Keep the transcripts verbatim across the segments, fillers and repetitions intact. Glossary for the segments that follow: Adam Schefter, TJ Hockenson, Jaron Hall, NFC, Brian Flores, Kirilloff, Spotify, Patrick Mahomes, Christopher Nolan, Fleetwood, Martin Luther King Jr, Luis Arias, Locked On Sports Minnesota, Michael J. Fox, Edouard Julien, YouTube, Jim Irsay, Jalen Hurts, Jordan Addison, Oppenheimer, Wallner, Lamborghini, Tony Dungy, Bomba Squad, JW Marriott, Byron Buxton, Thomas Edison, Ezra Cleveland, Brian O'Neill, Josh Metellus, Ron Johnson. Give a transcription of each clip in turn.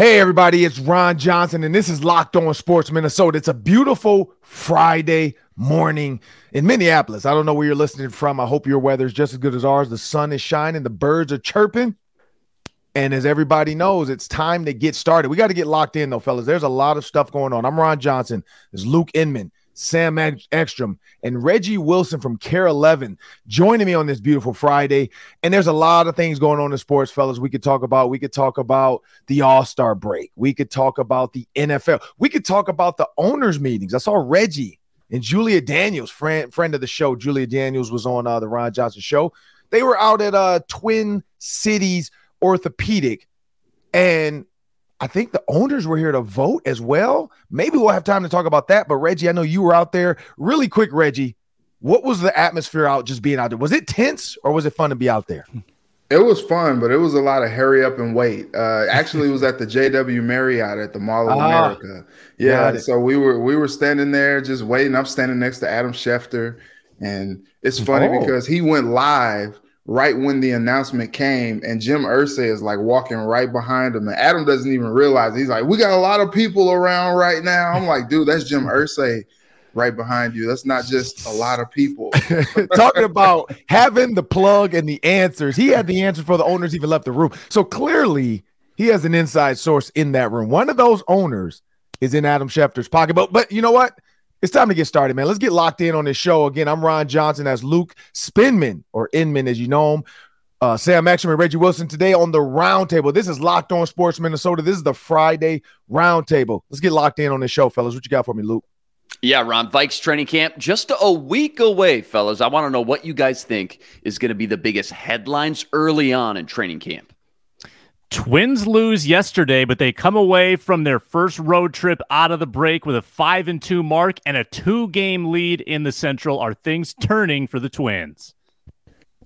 Hey, everybody, it's Ron Johnson, and this is Locked On Sports Minnesota. It's a beautiful Friday morning in Minneapolis. I don't know where you're listening from. I hope your weather is just as good as ours. The sun is shining. The birds are chirping. And as everybody knows, it's time to get started. We got to get locked in, though, fellas. There's a lot of stuff going on. I'm Ron Johnson. There's Luke Inman, Sam Ekstrom, and Reggie Wilson from Care eleven joining me on this beautiful Friday. And there's a lot of things going on in sports, fellas. We could talk about, we could talk about the All-Star break. We could talk about the N F L. We could talk about the owners' meetings. I saw Reggie and Julia Daniels, friend, friend of the show. Julia Daniels was on uh, the Ron Johnson show. They were out at uh, Twin Cities Orthopedic, and I think the owners were here to vote as well. Maybe we'll have time to talk about that. But Reggie, I know you were out there. Really quick, Reggie, what was the atmosphere out just being out there? Was it tense or was it fun to be out there? It was fun, but it was a lot of hurry up and wait. Uh, actually, it was at the J W Marriott at the Mall of ah, America. Yeah, so we were we were standing there just waiting. I'm standing next to Adam Schefter, and it's funny oh. because he went live right when the announcement came, and Jim Irsay is like walking right behind him, and Adam doesn't even realize. He's like, "We got a lot of people around right now." I'm like, "Dude, that's Jim Irsay right behind you. That's not just a lot of people." Talking about having the plug and the answers. He had the answers before the owners even left the room. So clearly, he has an inside source in that room. One of those owners is in Adam Schefter's pocket. But, but you know what? It's time to get started, man. Let's get locked in on this show. Again, I'm Ron Johnson. That's Luke Spinman, or Inman as you know him. Uh, Sam Ekstrom and Reggie Wilson today on the Roundtable. This is Locked On Sports Minnesota. This is the Friday Roundtable. Let's get locked in on this show, fellas. What you got for me, Luke? Yeah, Ron, Vikes training camp just a week away, fellas. I want to know what you guys think is going to be the biggest headlines early on in training camp. Twins lose yesterday, but they come away from their first road trip out of the break with a five and two mark and a two-game lead in the Central. Are things turning for the Twins?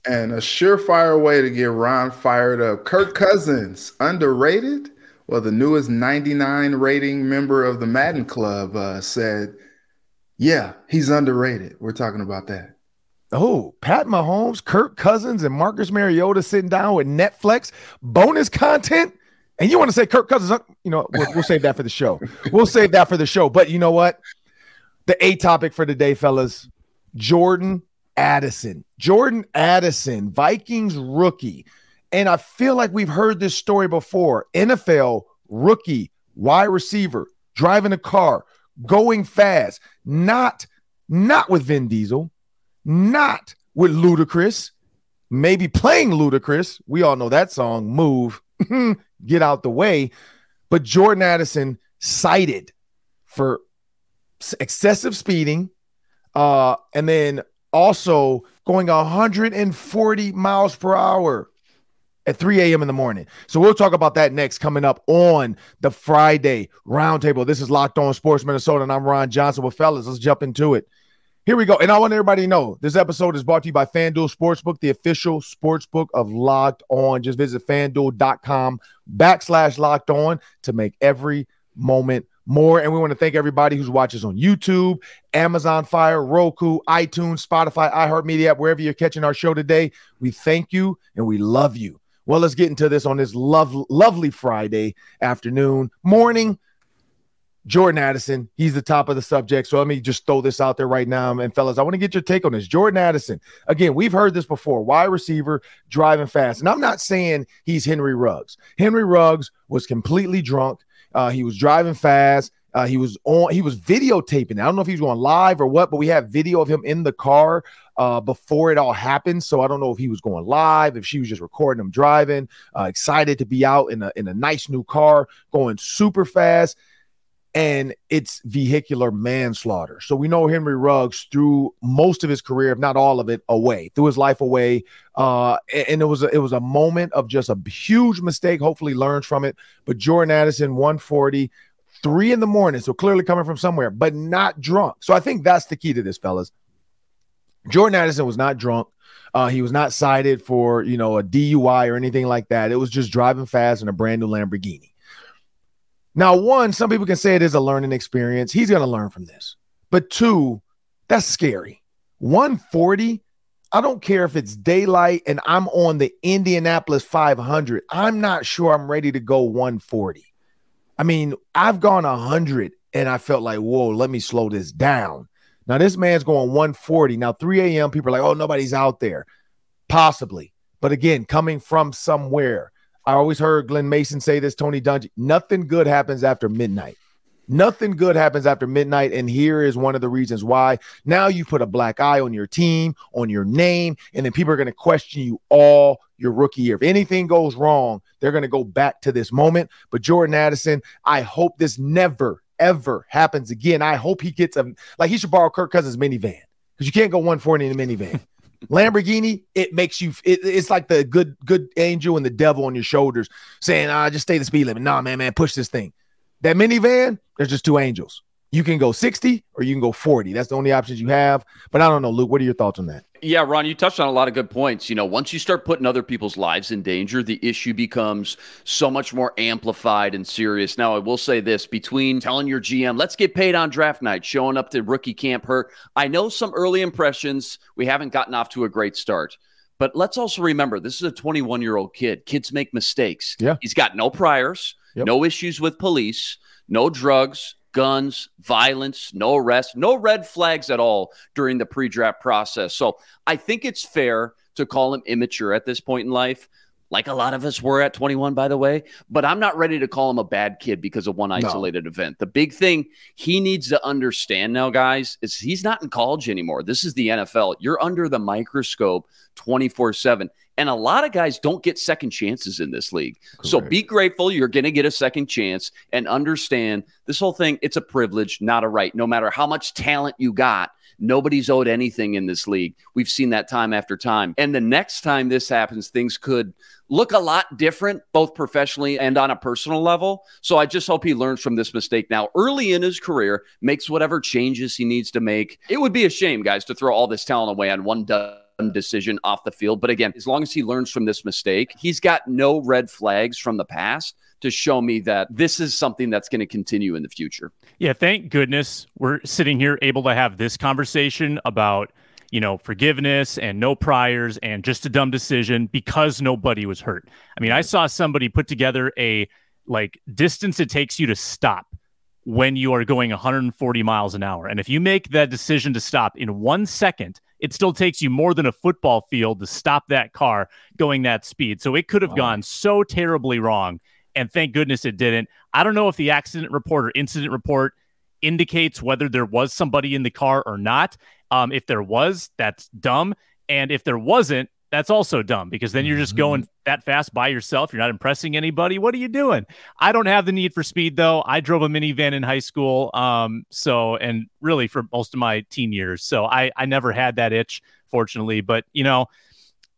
And a surefire way to get Ron fired up. Kirk Cousins, underrated? Well, the newest ninety-nine rating member of the Madden Club uh, said, yeah, he's underrated. We're talking about that. Oh, Pat Mahomes, Kirk Cousins, and Marcus Mariota sitting down with Netflix bonus content. And you want to say Kirk Cousins, you know, we'll, we'll save that for the show. We'll save that for the show. But you know what? The A topic for today, fellas, Jordan Addison. Jordan Addison, Vikings rookie. And I feel like we've heard this story before. N F L rookie, wide receiver, driving a car, going fast, not, not with Vin Diesel. Not with Ludacris, maybe playing Ludacris. We all know that song, Move, Get Out the Way. But Jordan Addison cited for excessive speeding uh, and then also going one hundred forty miles per hour at three a.m. in the morning. So we'll talk about that next coming up on the Friday Roundtable. This is Locked On Sports Minnesota, and I'm Ron Johnson. Well, fellas, let's jump into it. Here we go. And I want everybody to know this episode is brought to you by FanDuel Sportsbook, the official sportsbook of Locked On. Just visit FanDuel.com backslash Locked On to make every moment more. And we want to thank everybody who's watching us on YouTube, Amazon Fire, Roku, iTunes, Spotify, iHeartMedia app, wherever you're catching our show today. We thank you and we love you. Well, let's get into this on this lov- lovely Friday afternoon, morning. Jordan Addison, he's the top of the subject. So let me just throw this out there right now. And fellas, I want to get your take on this. Jordan Addison, again, we've heard this before. Wide receiver, driving fast. And I'm not saying he's Henry Ruggs. Henry Ruggs was completely drunk. Uh, he was driving fast. Uh, he was on. He was videotaping. I don't know if he was going live or what, but we have video of him in the car uh, before it all happened. So I don't know if he was going live, if she was just recording him driving, uh, excited to be out in a in a nice new car, going super fast. And it's vehicular manslaughter. So we know Henry Ruggs threw most of his career, if not all of it, away, threw his life away. Uh, and, and it was a, it was a moment of just a huge mistake, hopefully learned from it. But Jordan Addison, one forty, three in the morning, so clearly coming from somewhere, but not drunk. So I think that's the key to this, fellas. Jordan Addison was not drunk. Uh, he was not cited for, you know, a D U I or anything like that. It was just driving fast in a brand new Lamborghini. Now, one, some people can say it is a learning experience. He's going to learn from this. But two, that's scary. one forty, I don't care if it's daylight and I'm on the Indianapolis five hundred. I'm not sure I'm ready to go one forty. I mean, I've gone one hundred, and I felt like, whoa, let me slow this down. Now, this man's going one forty. Now, three a.m., people are like, oh, nobody's out there. Possibly. But again, coming from somewhere. I always heard Glenn Mason say this, Tony Dungy. Nothing good happens after midnight. Nothing good happens after midnight, and here is one of the reasons why. Now you put a black eye on your team, on your name, and then people are going to question you all your rookie year. If anything goes wrong, they're going to go back to this moment. But Jordan Addison, I hope this never, ever happens again. I hope he gets a – like he should borrow Kirk Cousins' minivan because you can't go one forty in a minivan. Lamborghini, it makes you it, it's like the good good angel and the devil on your shoulders saying, ah, just stay the speed limit. Nah, man, man, push this thing. That minivan, there's just two angels. You can go sixty or you can go forty. That's the only options you have. But I don't know, Luke, what are your thoughts on that? Yeah, Ron, you touched on a lot of good points. You know, once you start putting other people's lives in danger, the issue becomes so much more amplified and serious. Now, I will say this, between telling your G M, let's get paid on draft night, showing up to rookie camp hurt. I know some early impressions, we haven't gotten off to a great start. But let's also remember, this is a twenty-one-year-old kid. Kids make mistakes. Yeah. He's got no priors, yep. No issues with police, no drugs, guns, violence, no arrests, no red flags at all during the pre-draft process. So I think it's fair to call him immature at this point in life, like a lot of us were at twenty-one, by the way. But I'm not ready to call him a bad kid because of one isolated no. event. The big thing he needs to understand now, guys, is he's not in college anymore. This is the N F L. You're under the microscope twenty-four seven. And a lot of guys don't get second chances in this league. Correct. So be grateful you're going to get a second chance and understand this whole thing, it's a privilege, not a right. No matter how much talent you got, nobody's owed anything in this league. We've seen that time after time. And the next time this happens, things could look a lot different, both professionally and on a personal level. So I just hope he learns from this mistake now early in his career, makes whatever changes he needs to make. It would be a shame, guys, to throw all this talent away on one day. Decision off the field. But again, as long as he learns from this mistake, he's got no red flags from the past to show me that this is something that's going to continue in the future. Yeah, thank goodness we're sitting here able to have this conversation about, you know, forgiveness and no priors and just a dumb decision because nobody was hurt. I mean, I saw somebody put together a like distance it takes you to stop when you are going one hundred forty miles an hour. And if you make that decision to stop in one second, it still takes you more than a football field to stop that car going that speed. So it could have wow. gone so terribly wrong. And thank goodness it didn't. I don't know if the accident report or incident report indicates whether there was somebody in the car or not. Um, if there was, that's dumb. And if there wasn't, that's also dumb because then you're just going that fast by yourself. You're not impressing anybody. What are you doing? I don't have the need for speed, though. I drove a minivan in high school, um, so and really for most of my teen years. So I, I never had that itch, fortunately. But, you know,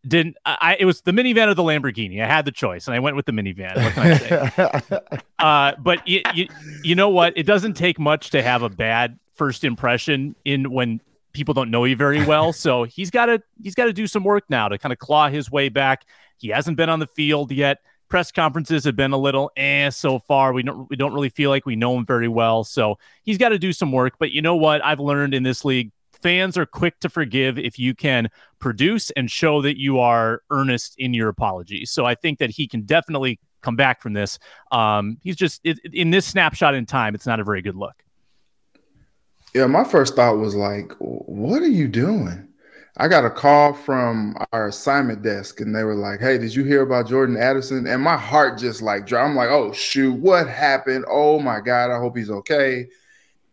didn't I? It was the minivan or the Lamborghini. I had the choice, and I went with the minivan. What can I say? uh, but you, you, you know what? It doesn't take much to have a bad first impression in when people don't know you very well. So he's got to he's got to do some work now to kind of claw his way back. He hasn't been on the field yet. Press conferences have been a little eh so far. We don't we don't really feel like we know him very well. So he's got to do some work. But you know what? I've learned in this league, fans are quick to forgive if you can produce and show that you are earnest in your apology. So I think that he can definitely come back from this. Um, he's just it, in this snapshot in time, it's not a very good look. Yeah, my first thought was like, what are you doing? I got a call from our assignment desk, and they were like, hey, did you hear about Jordan Addison? And my heart just like dropped. I'm like, oh, shoot, what happened? Oh, my God, I hope he's okay.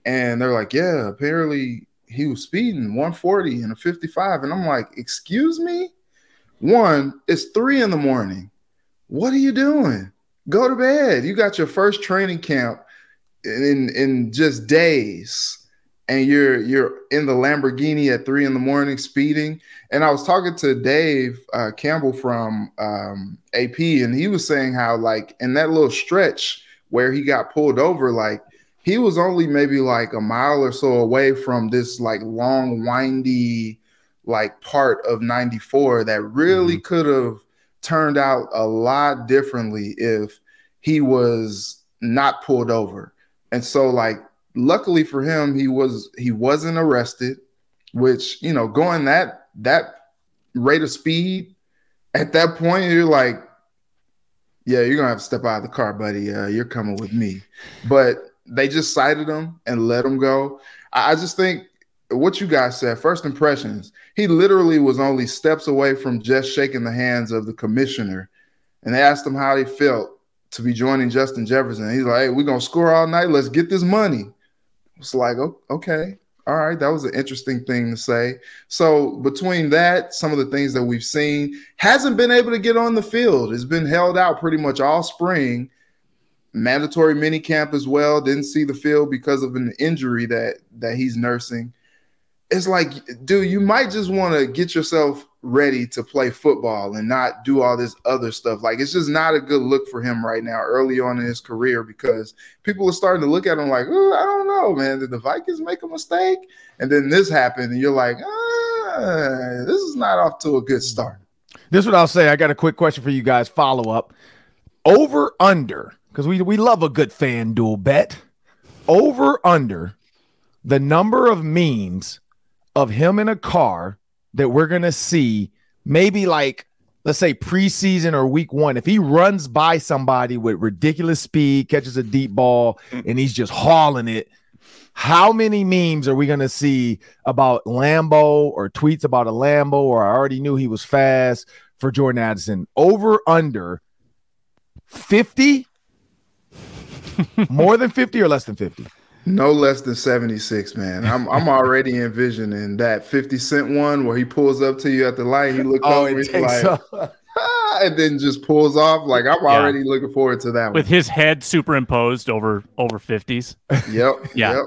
And they're like, yeah, apparently he was speeding one forty and a fifty-five. And I'm like, excuse me? One, it's three in the morning. What are you doing? Go to bed. You got your first training camp in, in just days. And you're you're in the Lamborghini at three in the morning speeding. And I was talking to Dave uh, Campbell from um, A P, and he was saying how, like, in that little stretch where he got pulled over, like, he was only maybe, like, a mile or so away from this, like, long, windy, like, part of ninety-four that really mm-hmm. could have turned out a lot differently if he was not pulled over. And so, like, luckily for him, he was he wasn't arrested, which, you know, going that that rate of speed at that point, you're like, yeah, you're going to have to step out of the car, buddy. Uh, you're coming with me. But they just cited him and let him go. I, I just think what you guys said, first impressions, he literally was only steps away from just shaking the hands of the commissioner. And they asked him how he felt to be joining Justin Jefferson. He's like, hey, we're going to score all night. Let's get this money. It's like, oh, okay. All right, that was an interesting thing to say. So between that, some of the things that we've seen, hasn't been able to get on the field. It's been held out pretty much all spring. Mandatory minicamp as well. Didn't see the field because of an injury that, that he's nursing. It's like, dude, you might just want to get yourself ready to play football and not do all this other stuff. Like, it's just not a good look for him right now early on in his career because people are starting to look at him like, oh, I don't know, man. Did the Vikings make a mistake? And then this happened, and you're like, ah, this is not off to a good start. This is what I'll say. I got a quick question for you guys, follow-up. Over, under, because we, we love a good FanDuel bet. Over, under, the number of memes of him in a car that we're going to see maybe like, let's say preseason or week one, if he runs by somebody with ridiculous speed, catches a deep ball, and he's just hauling it, how many memes are we going to see about Lambo or tweets about a Lambo or I already knew he was fast for Jordan Addison? Over, under, fifty? More than fifty or less than fifty? No less than seventy-six, man. I'm I'm already envisioning that fifty cent one where he pulls up to you at the light. He looks oh, over, he's like, ah, and then just pulls off. Like, I'm yeah. already looking forward to that one. With his head superimposed over over fifties. Yep. yeah. Yep.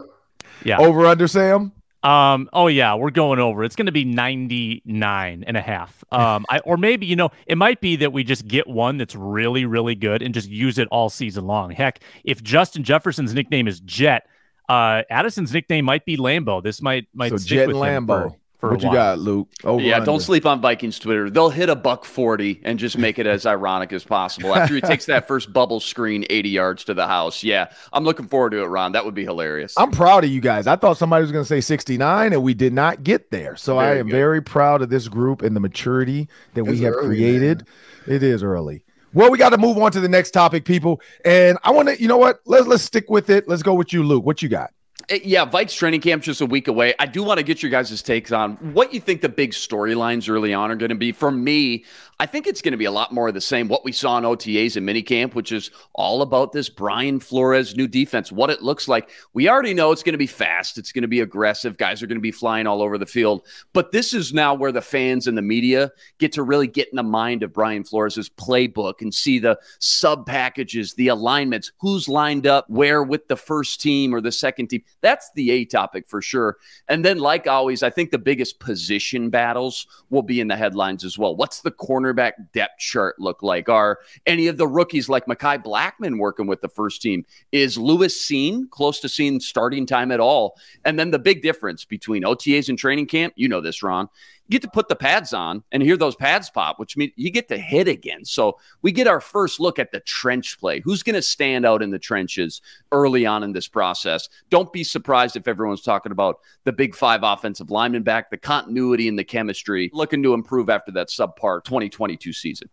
Yeah. Over under, Sam? Um, oh, yeah, we're going over. It's going to be ninety-nine and a half. Um, I, or maybe, you know, it might be that we just get one that's really, really good and just use it all season long. Heck, if Justin Jefferson's nickname is Jet, Uh, Addison's nickname might be Lambo. This might might so stick Jet with Lambo for, for what a while. You got, Luke? Over yeah, under. Don't sleep on Vikings Twitter. They'll hit a buck forty and just make it as ironic as possible after he takes that first bubble screen eighty yards to the house. Yeah, I'm looking forward to it, Ron. That would be hilarious. I'm proud of you guys. I thought somebody was going to say sixty-nine, and we did not get there. So very I am good. Very proud of this group and the maturity that it's we have early, created. Man. It is early. Well, we got to move on to the next topic, people. And I want to, you know what? Let's let's stick with it. Let's go with you, Luke. What you got? Yeah, Vikes training camp's just a week away. I do want to get your guys' takes on what you think the big storylines early on are going to be. For me, I think it's going to be a lot more of the same. What we saw in O T As and minicamp, which is all about this Brian Flores new defense, what it looks like. We already know it's going to be fast. It's going to be aggressive. Guys are going to be flying all over the field. But this is now where the fans and the media get to really get in the mind of Brian Flores' playbook and see the sub packages, the alignments, who's lined up where with the first team or the second team. That's the A topic for sure. And then, like always, I think the biggest position battles will be in the headlines as well. What's the corner Back depth chart look like? Are any of the rookies like Mekhi Blackmon working with the first team? Is Lewis Seen close to seeing starting time at all? And then the big difference between O T As and training camp, you know this, Ron, you get to put the pads on and hear those pads pop, which means you get to hit again. So we get our first look at the trench play. Who's going to stand out in the trenches early on in this process? Don't be surprised if everyone's talking about the big five offensive linemen back, the continuity and the chemistry, looking to improve after that subpar twenty twenty-two season.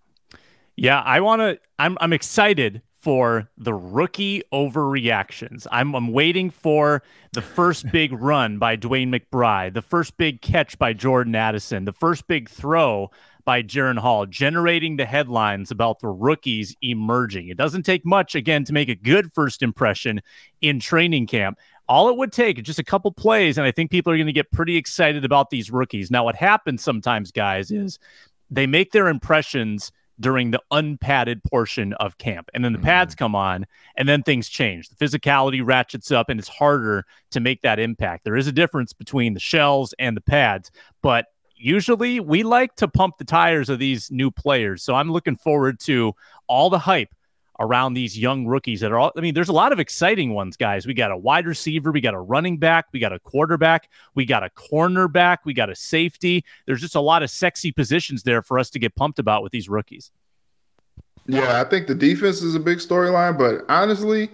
Yeah, I want to I'm, – I'm excited for the rookie overreactions. I'm I'm waiting for the first big run by Dwayne McBride, the first big catch by Jordan Addison, the first big throw by Jaron Hall, generating the headlines about the rookies emerging. It doesn't take much, again, to make a good first impression in training camp. All it would take is just a couple plays, and I think people are going to get pretty excited about these rookies. Now, what happens sometimes, guys, is they make their impressions during the unpadded portion of camp. And then the pads come on, and then things change. The physicality ratchets up, and it's harder to make that impact. There is a difference between the shells and the pads, but usually we like to pump the tires of these new players. So I'm looking forward to all the hype around these young rookies that are all, I mean, there's a lot of exciting ones, guys. We got a wide receiver. We got a running back. We got a quarterback. We got a cornerback. We got a safety. There's just a lot of sexy positions there for us to get pumped about with these rookies. Yeah, I think the defense is a big storyline, but honestly,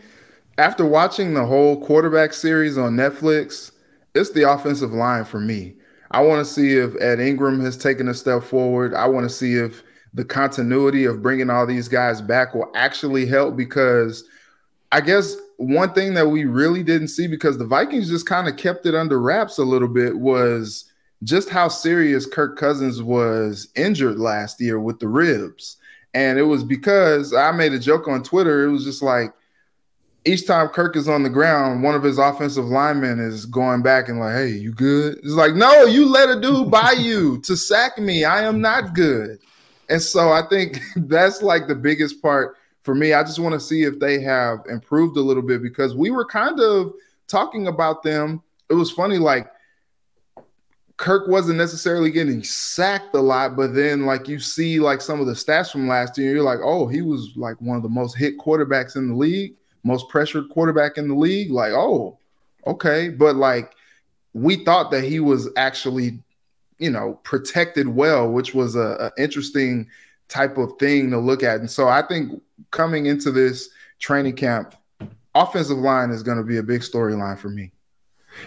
after watching the whole quarterback series on Netflix, it's the offensive line for me. I want to see if Ed Ingram has taken a step forward. I want to see if the continuity of bringing all these guys back will actually help, because I guess one thing that we really didn't see, because the Vikings just kind of kept it under wraps a little bit, was just how serious Kirk Cousins was injured last year with the ribs. And it was because I made a joke on Twitter. It was just like, each time Kirk is on the ground, one of his offensive linemen is going back and like, hey, you good? It's like, no, you let a dude by you to sack me. I am not good. And so I think that's like the biggest part for me. I just want to see if they have improved a little bit, because we were kind of talking about them. It was funny, like, Kirk wasn't necessarily getting sacked a lot, but then like you see like some of the stats from last year, you're like, oh, he was like one of the most hit quarterbacks in the league, most pressured quarterback in the league. Like, oh, okay. But like we thought that he was actually, you know, protected well, which was a, a interesting type of thing to look at. And so I think coming into this training camp, offensive line is going to be a big storyline for me.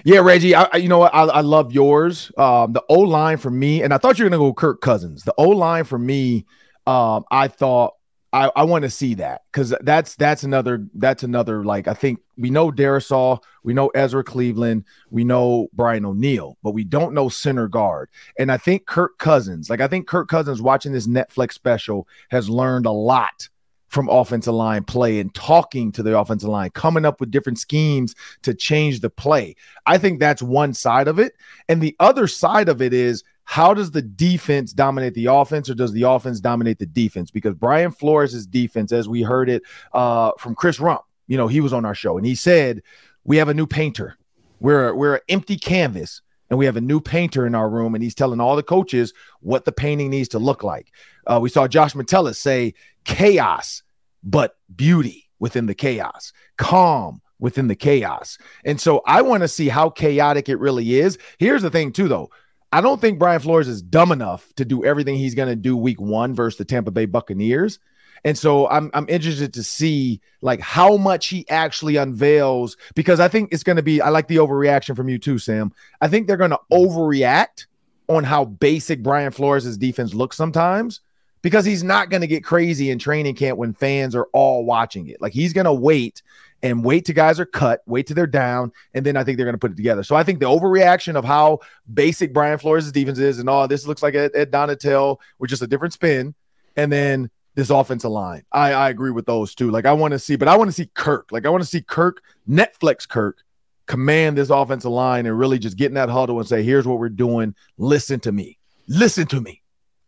Yeah, Reggie, I, you know what? I, I love yours. Um, the O-line for me, and I thought you were going to go Kirk Cousins. The O-line for me, um, I thought I, I want to see that, because that's that's another that's another like, I think we know Darisaw, we know Ezra Cleveland, we know Brian O'Neill, but we don't know center guard. And I think Kirk Cousins, like I think Kirk Cousins watching this Netflix special has learned a lot from offensive line play and talking to the offensive line, coming up with different schemes to change the play. I think that's one side of it. And the other side of it is, how does the defense dominate the offense, or does the offense dominate the defense? Because Brian Flores' defense, as we heard it uh, from Chris Rump, you know, he was on our show and he said, we have a new painter. We're, we're an empty canvas. And we have a new painter in our room, and he's telling all the coaches what the painting needs to look like. Uh, we saw Josh Metellus say chaos, but beauty within the chaos, calm within the chaos. And so I want to see how chaotic it really is. Here's the thing, too, though. I don't think Brian Flores is dumb enough to do everything he's going to do week one versus the Tampa Bay Buccaneers. And so I'm I'm interested to see like how much he actually unveils, because I think it's going to be, I like the overreaction from you too, Sam. I think they're going to overreact on how basic Brian Flores' defense looks sometimes, because he's not going to get crazy in training camp when fans are all watching it. Like he's going to wait and wait till guys are cut, wait till they're down, and then I think they're going to put it together. So I think the overreaction of how basic Brian Flores' defense is and all, oh, this looks like at Donatel with just a different spin, and then this offensive line. I, I agree with those two. Like I want to see, but I want to see Kirk. Like I want to see Kirk, Netflix Kirk, command this offensive line and really just get in that huddle and say, here's what we're doing. Listen to me. Listen to me.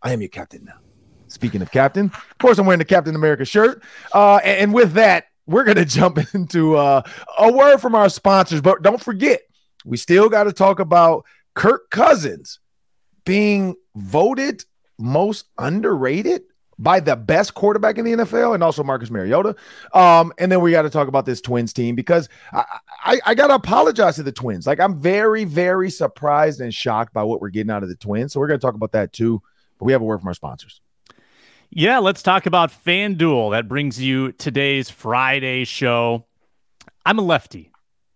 I am your captain now. Speaking of captain, of course, I'm wearing the Captain America shirt. Uh, and, and with that, we're going to jump into uh, a word from our sponsors. But don't forget, we still got to talk about Kirk Cousins being voted most underrated by the best quarterback in the N F L, and also Marcus Mariota. Um, and then we got to talk about this Twins team, because I, I, I got to apologize to the Twins. Like I'm very, very surprised and shocked by what we're getting out of the Twins. So we're going to talk about that too. But we have a word from our sponsors. Yeah, let's talk about FanDuel. That brings you today's Friday show. I'm a lefty.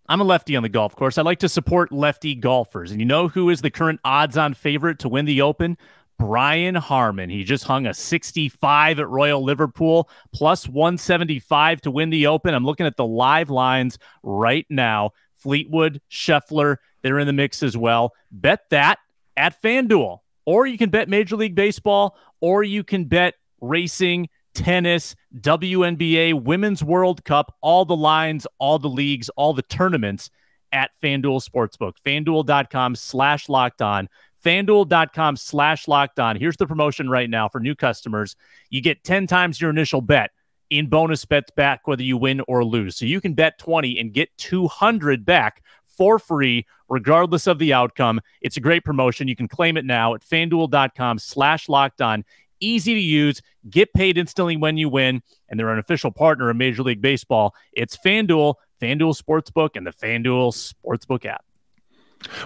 I'm a lefty on the golf course. I like to support lefty golfers. And you know who is the current odds-on favorite to win the Open? Brian Harmon. He just hung a sixty-five at Royal Liverpool, plus one seventy-five to win the Open. I'm looking at the live lines right now. Fleetwood, Scheffler, they're in the mix as well. Bet that at FanDuel. Or you can bet Major League Baseball, or you can bet racing, tennis, W N B A, Women's World Cup, all the lines, all the leagues, all the tournaments at FanDuel Sportsbook. FanDuel.com slash locked on. FanDuel.com slash locked on. Here's the promotion right now for new customers. You get ten times your initial bet in bonus bets back, whether you win or lose. So you can bet twenty and get two hundred back for free, regardless of the outcome. It's a great promotion. You can claim it now at FanDuel.com slash locked on. Easy to use. Get paid instantly when you win. And they're an official partner of Major League Baseball. It's FanDuel, FanDuel Sportsbook, and the FanDuel Sportsbook app.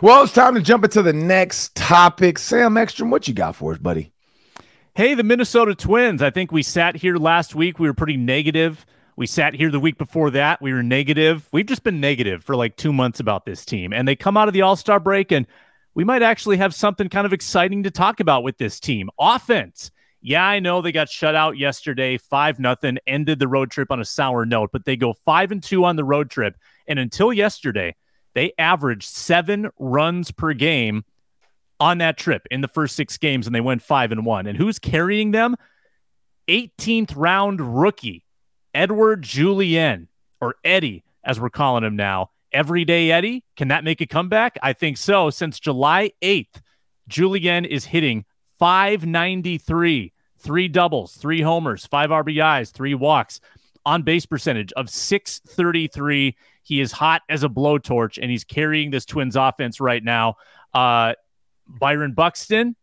Well, it's time to jump into the next topic. Sam Ekstrom, what you got for us, buddy? Hey, the Minnesota Twins. I think we sat here last week. We were pretty negative. We sat here the week before that. We were negative. We've just been negative for like two months about this team. And they come out of the All-Star break, and we might actually have something kind of exciting to talk about with this team. Offense. Yeah, I know they got shut out yesterday, five nothing, ended the road trip on a sour note, but they go five and two on the road trip. And until yesterday, they averaged seven runs per game on that trip in the first six games, and they went five and one. And who's carrying them? eighteenth round rookie, Edouard Julien, or Eddie, as we're calling him now. Everyday Eddie, can that make a comeback? I think so. Since July eighth, Julien is hitting five ninety-three, three doubles, three homers, five R B Is, three walks, on base percentage of six thirty-three. He is hot as a blowtorch, and he's carrying this Twins offense right now. Uh, Byron Buxton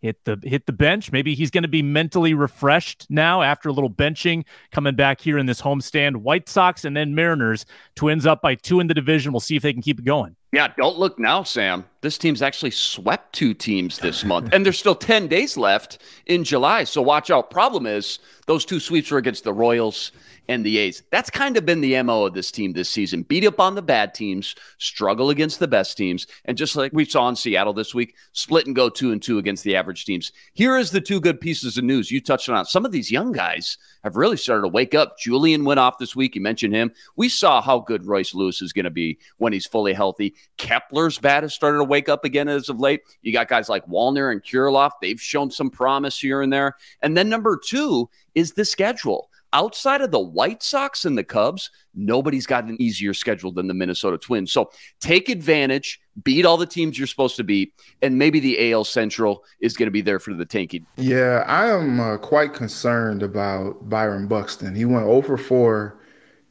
hit the hit the bench. Maybe he's going to be mentally refreshed now after a little benching, coming back here in this homestand. White Sox and then Mariners. Twins up by two in the division. We'll see if they can keep it going. Yeah, don't look now, Sam. This team's actually swept two teams this month, and there's still ten days left in July, so watch out. Problem is, those two sweeps were against the Royals and the A's. That's kind of been the M O of this team this season. Beat up on the bad teams, struggle against the best teams, and just like we saw in Seattle this week, split and go two and two against the average teams. Here is the two good pieces of news you touched on. Some of these young guys have really started to wake up. Julien went off this week. You mentioned him. We saw how good Royce Lewis is going to be when he's fully healthy. Kepler's bat has started to wake up again as of late. You got guys like Wallner and Kirilloff. They've shown some promise here and there. And then number two is the schedule. Outside of the White Sox and the Cubs, nobody's got an easier schedule than the Minnesota Twins. So take advantage, beat all the teams you're supposed to beat, and maybe the A L Central is going to be there for the tanking. Yeah, I am uh, quite concerned about Byron Buxton. He went oh for four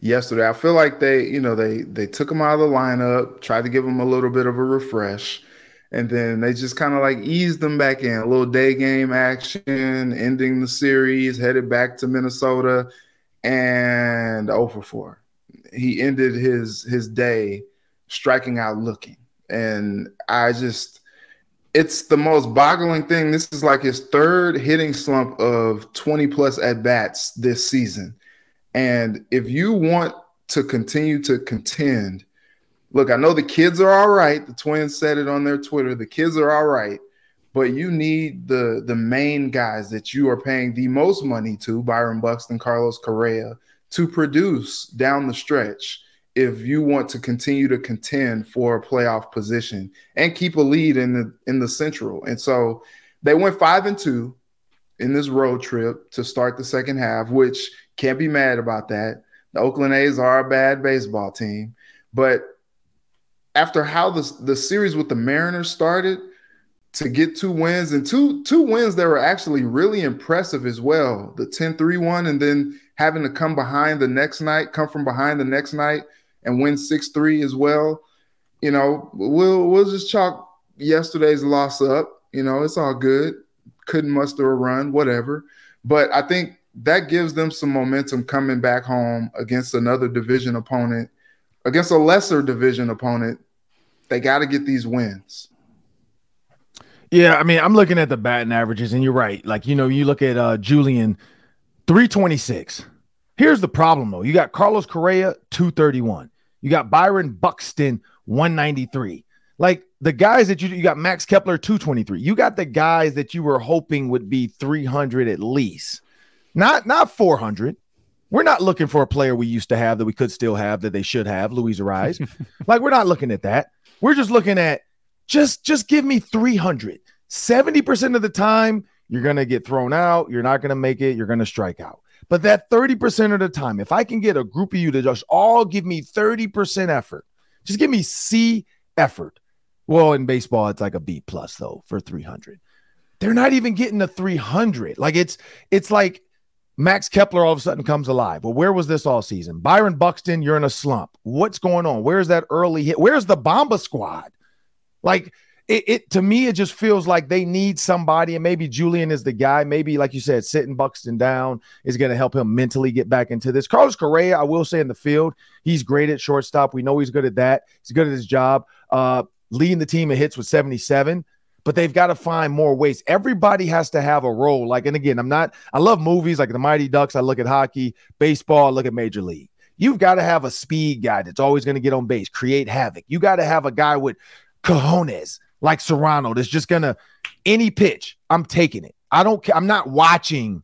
yesterday. I feel like they, you know, they they took him out of the lineup, tried to give him a little bit of a refresh, and then they just kind of like eased them back in. A little day game action, ending the series, headed back to Minnesota, and oh for four. He ended his his day striking out looking. And I just – it's the most boggling thing. This is like his third hitting slump of twenty-plus at-bats this season. And if you want to continue to contend – look, I know the kids are all right. The Twins said it on their Twitter. The kids are all right, but you need the the main guys that you are paying the most money to, Byron Buxton, Carlos Correa, to produce down the stretch if you want to continue to contend for a playoff position and keep a lead in the in the Central. And so they went five and two in this road trip to start the second half, which can't be mad about that. The Oakland A's are a bad baseball team, but after how the, the series with the Mariners started, to get two wins, and two two wins that were actually really impressive as well, the ten three one, and then having to come behind the next night, come from behind the next night and win six three as well. You know, we'll, we'll just chalk yesterday's loss up. You know, it's all good. Couldn't muster a run, whatever. But I think that gives them some momentum coming back home against another division opponent, against a lesser division opponent. They got to get these wins. Yeah, I mean, I'm looking at the batting averages, and you're right. Like, you know, you look at uh, Julien, three twenty-six. Here's the problem, though. You got Carlos Correa, two thirty-one. You got Byron Buxton, one ninety-three. Like, the guys that you – you got Max Kepler, two twenty-three. You got the guys that you were hoping would be three hundred at least. Not not four hundred. We're not looking for a player we used to have that we could still have that they should have, Luis Arise. Like, we're not looking at that. We're just looking at just just give me three hundred. seventy percent of the time, you're going to get thrown out. You're not going to make it. You're going to strike out. But that thirty percent of the time, if I can get a group of you to just all give me thirty percent effort, just give me C effort. Well, in baseball, it's like a B plus, though, for three hundred. They're not even getting a three hundred. Like, it's it's like, Max Kepler all of a sudden comes alive. Well, where was this all season? Byron Buxton, you're in a slump. What's going on? Where's that early hit? Where's the Bomba squad? Like, it, it to me, it just feels like they need somebody, and maybe Julien is the guy. Maybe, like you said, sitting Buxton down is going to help him mentally get back into this. Carlos Correa, I will say, in the field, he's great at shortstop. We know he's good at that. He's good at his job. Uh, leading the team in hits with seventy-seven. But they've got to find more ways. Everybody has to have a role. Like, and again, I'm not, I love movies like the Mighty Ducks. I look at hockey, baseball, I look at Major League. You've got to have a speed guy that's always going to get on base, create havoc. You got to have a guy with cojones like Serrano that's just going to any pitch. I'm taking it. I don't care. I'm not watching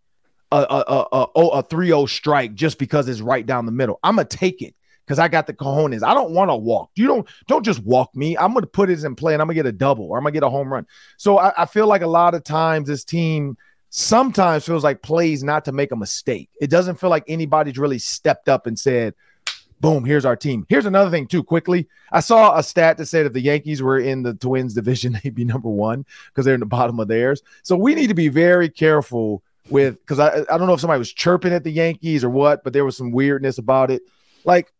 a, a, a, a, a three oh strike just because it's right down the middle. I'm going to take it because I got the cojones. I don't want to walk. You don't, don't just walk me. I'm going to put it in play and I'm going to get a double or I'm going to get a home run. So I, I feel like a lot of times this team sometimes feels like plays not to make a mistake. It doesn't feel like anybody's really stepped up and said, boom, here's our team. Here's another thing, too, quickly. I saw a stat that said if the Yankees were in the Twins division, they'd be number one because they're in the bottom of theirs. So we need to be very careful with, because I, I don't know if somebody was chirping at the Yankees or what, but there was some weirdness about it. Like,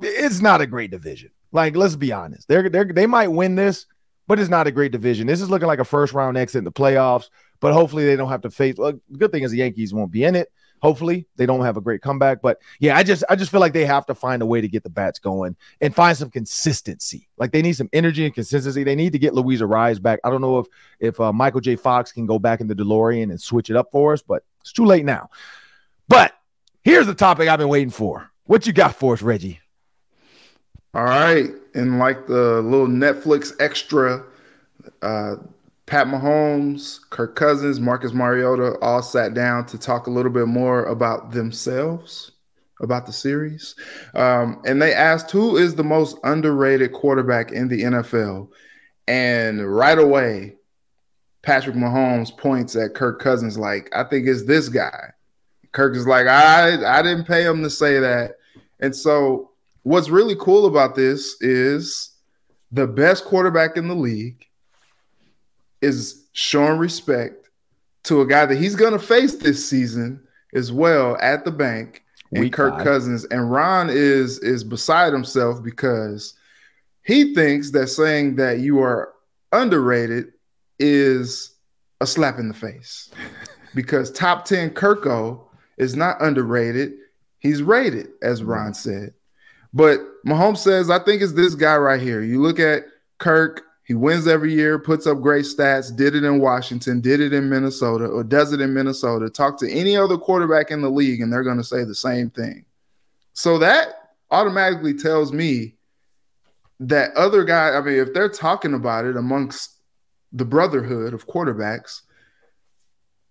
it's not a great division. Like, let's be honest. They're, they're, they might win this, but it's not a great division. This is looking like a first-round exit in the playoffs, but hopefully they don't have to face well, – good thing is the Yankees won't be in it. Hopefully they don't have a great comeback, but yeah, I just I just feel like they have to find a way to get the bats going and find some consistency. Like they need some energy and consistency. They need to get Luis Arias back. I don't know if if uh, Michael J. Fox can go back in the DeLorean and switch it up for us, but it's too late now. But here's the topic I've been waiting for. What you got for us, Reggie? All right, and like the little Netflix extra, uh, Pat Mahomes, Kirk Cousins, Marcus Mariota all sat down to talk a little bit more about themselves, about the series. Um, and they asked, who is the most underrated quarterback in the N F L? And right away, Patrick Mahomes points at Kirk Cousins like, I think it's this guy. Kirk is like, I, I didn't pay him to say that. And so what's really cool about this is the best quarterback in the league is showing respect to a guy that he's going to face this season as well at the bank, and Kirk Cousins. And Ron is is beside himself because he thinks that saying that you are underrated is a slap in the face because top ten Kirko is not underrated. He's rated, as Ron said. But Mahomes says, I think it's this guy right here. You look at Kirk. He wins every year, puts up great stats, did it in Washington, did it in Minnesota, or does it in Minnesota. Talk to any other quarterback in the league, and they're going to say the same thing. So that automatically tells me that other guy, I mean, if they're talking about it amongst the brotherhood of quarterbacks,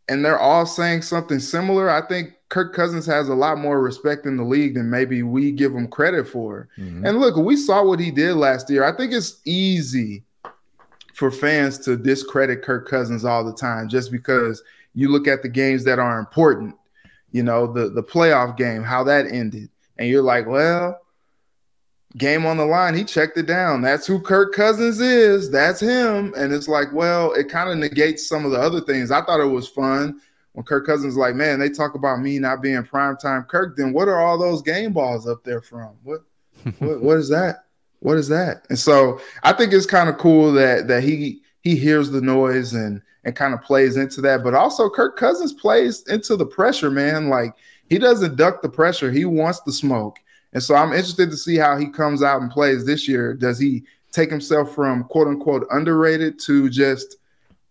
and they're all saying something similar, I think Kirk Cousins has a lot more respect in the league than maybe we give him credit for. Mm-hmm. And look, we saw what he did last year. I think it's easy for fans to discredit Kirk Cousins all the time just because you look at the games that are important, you know, the, the playoff game, how that ended. And you're like, well, game on the line, he checked it down. That's who Kirk Cousins is. That's him. And it's like, well, it kind of negates some of the other things. I thought it was fun when Kirk Cousins like, man, they talk about me not being primetime Kirk. Then what are all those game balls up there from? What, what, what is that? What is that? And so I think it's kind of cool that that he he hears the noise and and kind of plays into that. But also Kirk Cousins plays into the pressure, man. Like he doesn't duck the pressure. He wants the smoke. And so I'm interested to see how he comes out and plays this year. Does he take himself from quote unquote underrated to just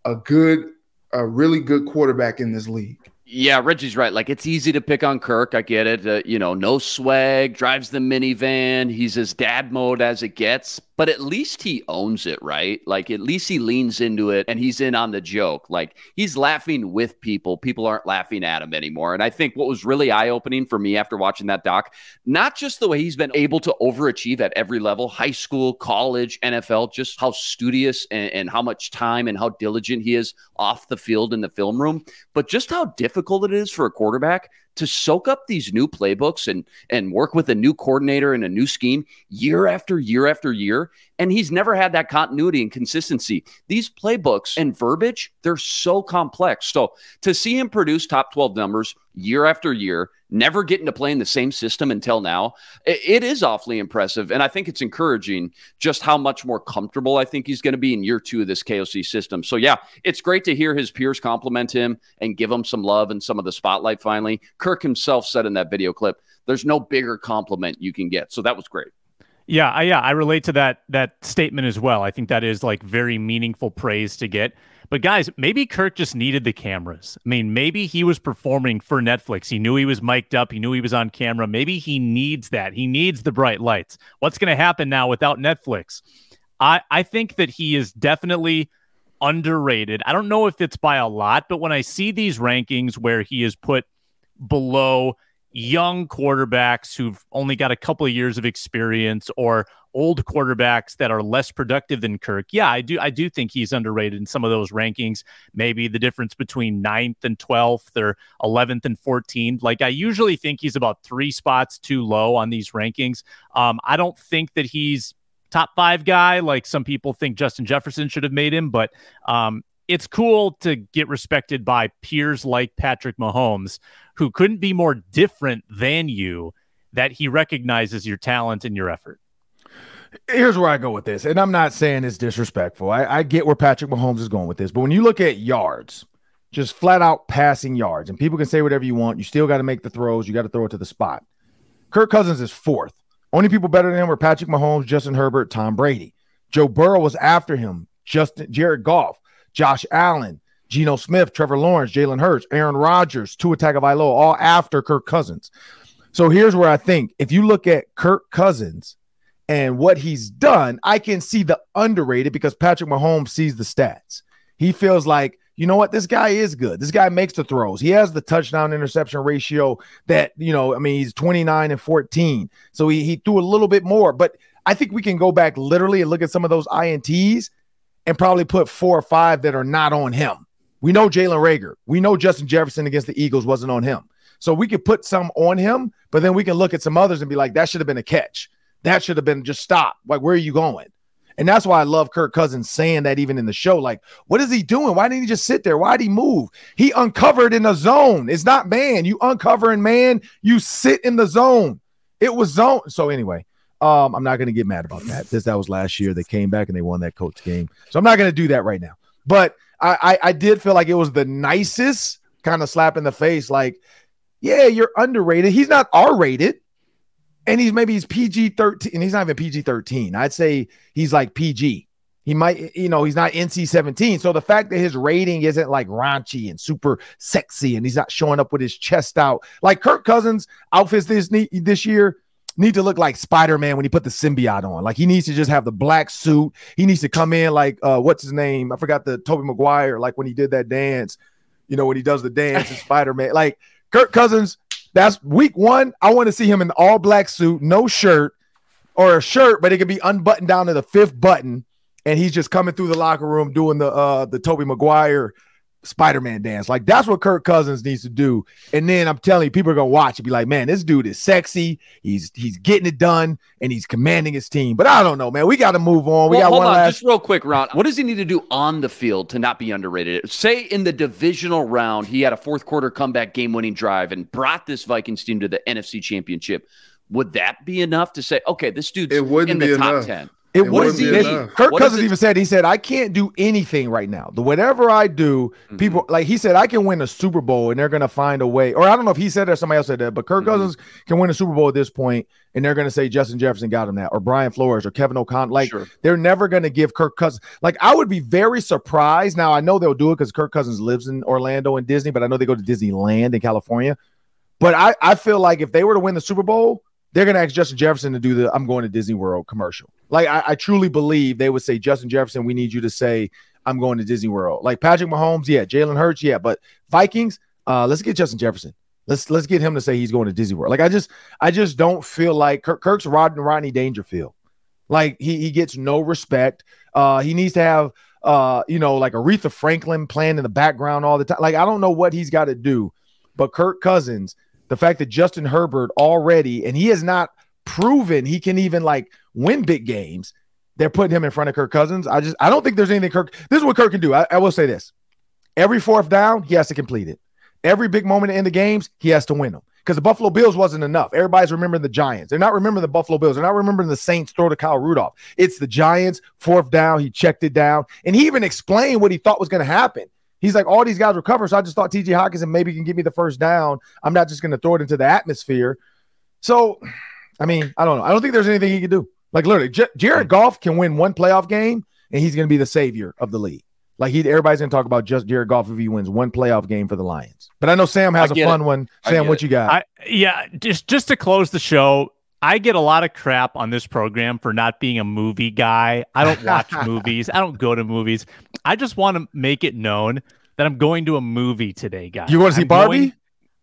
a good, a really good quarterback in this league? Yeah, Reggie's right. Like, it's easy to pick on Kirk. I get it. Uh, you know, no swag, drives the minivan. He's as dad mode as it gets. But at least he owns it, right? Like, at least he leans into it and he's in on the joke. Like, he's laughing with people. People aren't laughing at him anymore. And I think what was really eye-opening for me after watching that doc, not just the way he's been able to overachieve at every level, high school, college, N F L, just how studious and, and how much time and how diligent he is off the field in the film room, but just how difficult it is for a quarterback to soak up these new playbooks and and work with a new coordinator and a new scheme year after year after year. And he's never had that continuity and consistency. These playbooks and verbiage, they're so complex. So to see him produce top twelve numbers year after year, never getting to play in the same system until now, it is awfully impressive. And I think it's encouraging just how much more comfortable I think he's going to be in year two of this K O C system. So yeah, it's great to hear his peers compliment him and give him some love and some of the spotlight finally. Kirk himself said in that video clip, there's no bigger compliment you can get. So that was great. Yeah, I, yeah, I relate to that that statement as well. I think that is like very meaningful praise to get. But guys, maybe Kirk just needed the cameras. I mean, maybe he was performing for Netflix. He knew he was mic'd up. He knew he was on camera. Maybe he needs that. He needs the bright lights. What's going to happen now without Netflix? I, I think that he is definitely underrated. I don't know if it's by a lot, but when I see these rankings where he is put below young quarterbacks who've only got a couple of years of experience or old quarterbacks that are less productive than Kirk, yeah, I do I do think he's underrated in some of those rankings. Maybe the difference between ninth and twelfth or eleventh and fourteenth. Like, I usually think he's about three spots too low on these rankings. Um, I don't think that he's top five guy like some people think Justin Jefferson should have made him, but um, it's cool to get respected by peers like Patrick Mahomes, who couldn't be more different than you, that he recognizes your talent and your effort. Here's where I go with this, and I'm not saying it's disrespectful. I, I get where Patrick Mahomes is going with this, but when you look at yards, just flat out passing yards, and people can say whatever you want, you still got to make the throws, you got to throw it to the spot. Kirk Cousins is fourth. Only people better than him were Patrick Mahomes, Justin Herbert, Tom Brady. Joe Burrow was after him, Justin, Jared Goff, Josh Allen, Geno Smith, Trevor Lawrence, Jalen Hurts, Aaron Rodgers, Tua Tagovailoa, all after Kirk Cousins. So here's where I think if you look at Kirk Cousins and what he's done, I can see the underrated because Patrick Mahomes sees the stats. He feels like, you know what? This guy is good. This guy makes the throws. He has the touchdown interception ratio that, you know, I mean, he's twenty-nine and fourteen. So he, he threw a little bit more, but I think we can go back literally and look at some of those I N Ts and probably put four or five that are not on him. We know Jalen Reagor. We know Justin Jefferson against the Eagles wasn't on him. So we could put some on him, but then we can look at some others and be like, that should have been a catch. That should have been just stop. Like, where are you going? And that's why I love Kirk Cousins saying that even in the show. Like, what is he doing? Why didn't he just sit there? Why did he move? He uncovered in the zone. It's not man. You uncover in man. You sit in the zone. It was zone. So anyway, um, I'm not going to get mad about that. This, that was last year. They came back and they won that Colts game. So I'm not going to do that right now. But I, I, I did feel like it was the nicest kind of slap in the face. Like, yeah, you're underrated. He's not R-rated. And he's maybe he's P G thirteen, and he's not even P G thirteen. I'd say he's like P G. He might, you know, he's not N C seventeen. So the fact that his rating isn't like raunchy and super sexy, and he's not showing up with his chest out. Like Kirk Cousins' outfits this this year need to look like Spider-Man when he put the symbiote on. Like he needs to just have the black suit. He needs to come in like, uh, what's his name? I forgot the Tobey Maguire, like when he did that dance, you know, when he does the dance in Spider-Man. Like Kirk Cousins, that's week one. I want to see him in an all black suit, no shirt, or a shirt, but it could be unbuttoned down to the fifth button. And he's just coming through the locker room doing the uh, the Tobey Maguire Spider-Man dance. Like, that's what Kirk Cousins needs to do. And then I'm telling you, people are going to watch and be like, man, this dude is sexy. He's he's getting it done, and he's commanding his team. But I don't know, man. We got to move on. We well, got hold one on. last. Just real quick, Ron. What does he need to do on the field to not be underrated? Say in the divisional round, he had a fourth quarter comeback game-winning drive and brought this Vikings team to the N F C Championship. Would that be enough to say, okay, this dude's it wouldn't in the be top enough. ten? It, it was he, Kirk what Cousins even said, he said, I can't do anything right now. The whatever I do, mm-hmm. people like he said, I can win a Super Bowl and they're going to find a way. Or I don't know if he said that or somebody else said that, but Kirk mm-hmm. Cousins can win a Super Bowl at this point, and they're going to say Justin Jefferson got him that, or Brian Flores or Kevin O'Connell. Like sure. They're never going to give Kirk Cousins. Like I would be very surprised. Now I know they'll do it because Kirk Cousins lives in Orlando and Disney, but I know they go to Disneyland in California. But I, I feel like if they were to win the Super Bowl, they're going to ask Justin Jefferson to do the I'm going to Disney World commercial. Like, I, I truly believe they would say, Justin Jefferson, we need you to say, I'm going to Disney World. Like, Patrick Mahomes, yeah. Jalen Hurts, yeah. But Vikings, uh, let's get Justin Jefferson. Let's let's get him to say he's going to Disney World. Like, I just I just don't feel like Kirk, Kirk's Rod, Rodney Dangerfield. Like, he, he gets no respect. Uh, he needs to have, uh, you know, like Aretha Franklin playing in the background all the time. Like, I don't know what he's got to do. But Kirk Cousins, the fact that Justin Herbert already, and he has not proven he can even, like, win big games, they're putting him in front of Kirk Cousins. I just I don't think there's anything Kirk. This is what Kirk can do. I, I will say this: every fourth down, he has to complete it. Every big moment in the games, he has to win them. Because the Buffalo Bills wasn't enough. Everybody's remembering the Giants. They're not remembering the Buffalo Bills. They're not remembering the Saints throw to Kyle Rudolph. It's the Giants fourth down. He checked it down, and he even explained what he thought was going to happen. He's like, all these guys were covered, so I just thought T J Hockenson maybe can give me the first down. I'm not just going to throw it into the atmosphere. So, I mean, I don't know. I don't think there's anything he can do. Like, literally, J- Jared Goff can win one playoff game, and he's going to be the savior of the league. Like, he, everybody's going to talk about just Jared Goff if he wins one playoff game for the Lions. But I know Sam has a fun it. one. Sam, what it. you got? I, yeah, just just to close the show, I get a lot of crap on this program for not being a movie guy. I don't watch movies. I don't go to movies. I just want to make it known that I'm going to a movie today, guys. You want to see I'm Barbie? Going,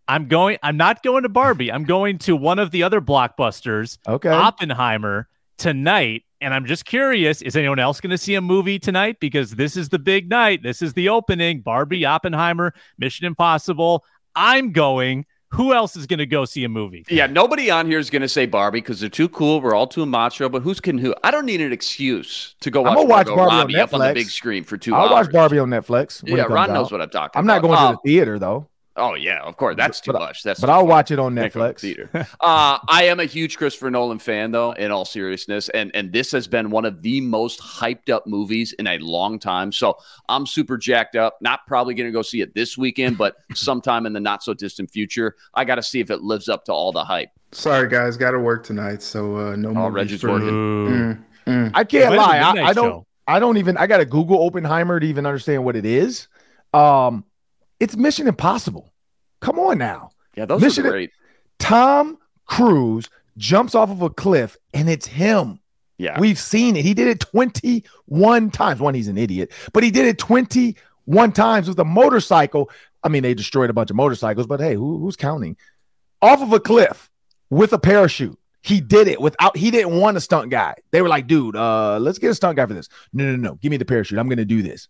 I'm going. I'm not going to Barbie. I'm going to one of the other blockbusters, okay. Oppenheimer, tonight. And I'm just curious, is anyone else going to see a movie tonight? Because this is the big night. This is the opening. Barbie, Oppenheimer, Mission Impossible. I'm going. Who else is going to go see a movie? Yeah, nobody on here is going to say Barbie because they're too cool. We're all too macho, but who's can who? I don't need an excuse to go watch, I'm watch Barbie on Netflix. Up on the big screen for two I'll hours. I'll watch Barbie on Netflix. Yeah, Ron out. knows what I'm talking I'm about. I'm not going oh. to the theater, though. Oh, yeah, of course. That's too but, much. That's But too I'll much. watch it on Netflix. Theater. uh, I am a huge Christopher Nolan fan, though, in all seriousness. And, and this has been one of the most hyped up movies in a long time. So I'm super jacked up. Not probably going to go see it this weekend, but sometime in the not so distant future. I got to see if it lives up to all the hype. Sorry, guys. Got to work tonight. So uh, no more. Oh, Reggie's working. Mm, mm. I can't lie. I, I don't show. I don't even I got to Google Oppenheimer to even understand what it is. Um, It's Mission Impossible. Come on now. Yeah, those Mission are great. Tom Cruise jumps off of a cliff, and it's him. Yeah. We've seen it. He did it twenty-one times. One, he's an idiot. But he did it twenty-one times with a motorcycle. I mean, they destroyed a bunch of motorcycles, but hey, who, who's counting? Off of a cliff with a parachute. He did it without, he didn't want a stunt guy. They were like, dude, uh, let's get a stunt guy for this. No, no, no. Give me the parachute. I'm going to do this.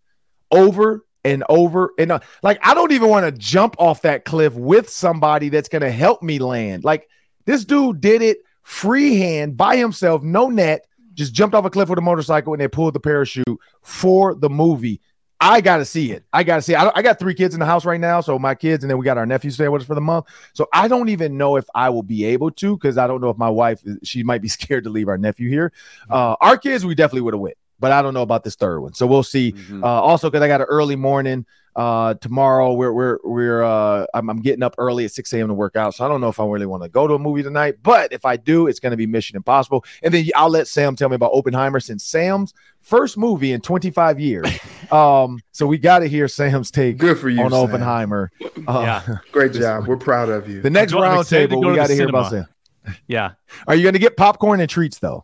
Over and over and uh, like, I don't even want to jump off that cliff with somebody that's going to help me land. Like, this dude did it freehand by himself, no net, just jumped off a cliff with a motorcycle and they pulled the parachute for the movie. I got to see it. I got to see it. I, I got three kids in the house right now. So my kids, and then we got our nephew staying with us for the month. So I don't even know if I will be able to, because I don't know if my wife, she might be scared to leave our nephew here. Uh, our kids, we definitely would have went. But I don't know about this third one, so we'll see. Mm-hmm. Uh, also, because I got an early morning uh, tomorrow, we're we're we're uh, I'm, I'm getting up early at six a.m. to work out, so I don't know if I really want to go to a movie tonight. But if I do, it's going to be Mission Impossible, and then I'll let Sam tell me about Oppenheimer, since Sam's first movie in twenty-five years. um, so we got to hear Sam's take. Good for you on Sam. Oppenheimer. Uh, yeah, great job. We're proud of you. The next roundtable, we got to hear about Sam. Yeah. Are you going to get popcorn and treats though?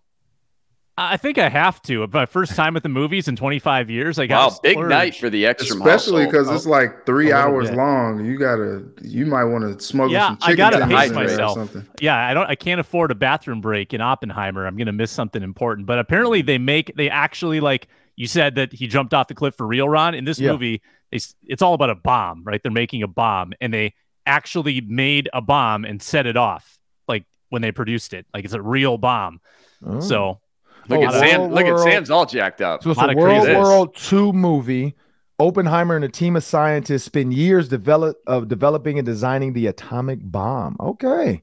I think I have to. My first time at the movies in twenty-five years. I got wow, big night for the extra, especially because it's like three hours bit. long. You gotta, you might want to smuggle. Yeah, some chicken I gotta pace myself. Or something. Yeah, I don't. I can't afford a bathroom break in Oppenheimer. I'm gonna miss something important. But apparently, they make they actually like you said that he jumped off the cliff for real, Ron. In this yeah. movie, it's it's all about a bomb, right? They're making a bomb, and they actually made a bomb and set it off, like when they produced it. Like, it's a real bomb. Oh. So. Look oh, at Sam. Look at Sam's all jacked up. So it's a, a World War Two movie. Oppenheimer and a team of scientists spend years develop of developing and designing the atomic bomb. Okay,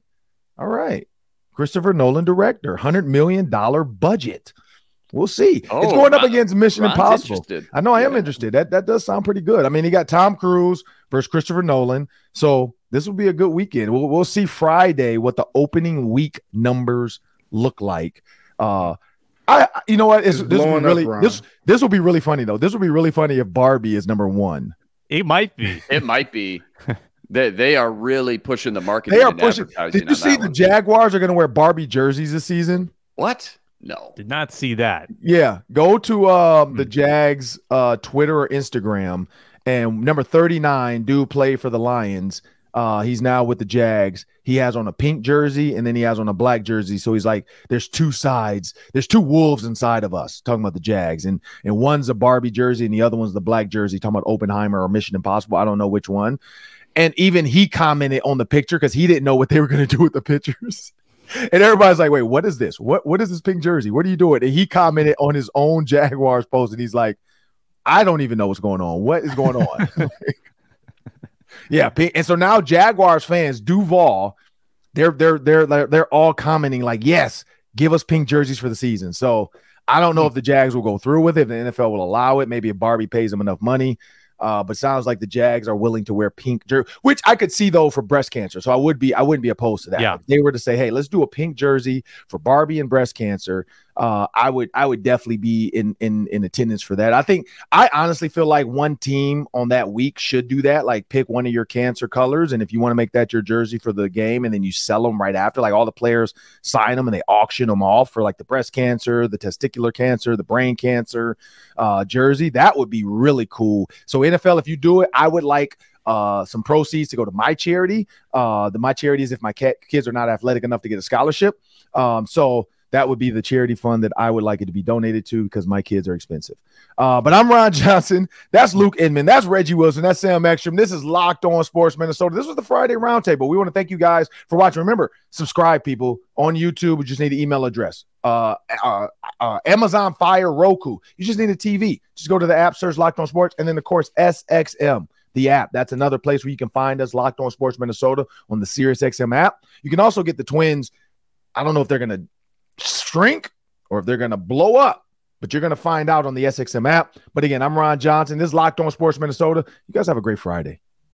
all right. Christopher Nolan, director, hundred million dollar budget. We'll see. Oh, it's going Ron, up against Mission Ron's Impossible. Interested. I know I am yeah. interested. That that does sound pretty good. I mean, he got Tom Cruise versus Christopher Nolan. So this will be a good weekend. We'll we'll see Friday what the opening week numbers look like. Uh. I, you know what? It's, it's this will be really this, this will be really funny though. This will be really funny if Barbie is number one. It might be. It might be. They they are really pushing the marketing. They are pushing. Did you see the one? Jaguars are going to wear Barbie jerseys this season? What? No, did not see that. Yeah, go to um hmm. the Jags uh Twitter or Instagram, and number thirty-nine dude played for the Lions. Uh, he's now with the Jags. He has on a pink jersey, and then he has on a black jersey. So he's like, there's two sides. There's two wolves inside of us, talking about the Jags. And and one's a Barbie jersey, and the other one's the black jersey, talking about Oppenheimer or Mission Impossible. I don't know which one. And even he commented on the picture because he didn't know what they were going to do with the pictures. And everybody's like, wait, what is this? What What is this pink jersey? What are you doing? And he commented on his own Jaguars post, and he's like, I don't even know what's going on. What is going on? Yeah, and so now Jaguars fans, Duval, they're they're they're they're all commenting like, yes, give us pink jerseys for the season. So I don't know if the Jags will go through with it, if the N F L will allow it. Maybe if Barbie pays them enough money. Uh, but sounds like the Jags are willing to wear pink jersey, which I could see though for breast cancer. So I would be I wouldn't be opposed to that. Yeah. If they were to say, hey, let's do a pink jersey for Barbie and breast cancer. uh, I would I would definitely be in in in attendance for that. I think I honestly feel like one team on that week should do that. Like pick one of your cancer colors, and if you want to make that your jersey for the game, and then you sell them right after. Like all the players sign them and they auction them off for like the breast cancer, the testicular cancer, the brain cancer uh, jersey. That would be really cool. So N F L, if you do it, I would like uh some proceeds to go to my charity. Uh the my charity is if my cat, kids are not athletic enough to get a scholarship. Um so that would be the charity fund that I would like it to be donated to because my kids are expensive. Uh but I'm Ron Johnson. That's Luke Inman. That's Reggie Wilson. That's Sam Ekstrom. This is Locked On Sports Minnesota. This was the Friday Roundtable. We want to thank you guys for watching. Remember, subscribe, people, on YouTube. We just need the email address. Uh, uh, uh, Amazon Fire, Roku. You just need a T V. Just go to the app, search Locked On Sports, and then of course S X M. The app. That's another place where you can find us, Locked On Sports Minnesota, on the SiriusXM app. You can also get the Twins. I don't know if they're going to shrink or if they're going to blow up, but you're going to find out on the S X M app. But again, I'm Ron Johnson. This is Locked On Sports Minnesota. You guys have a great Friday.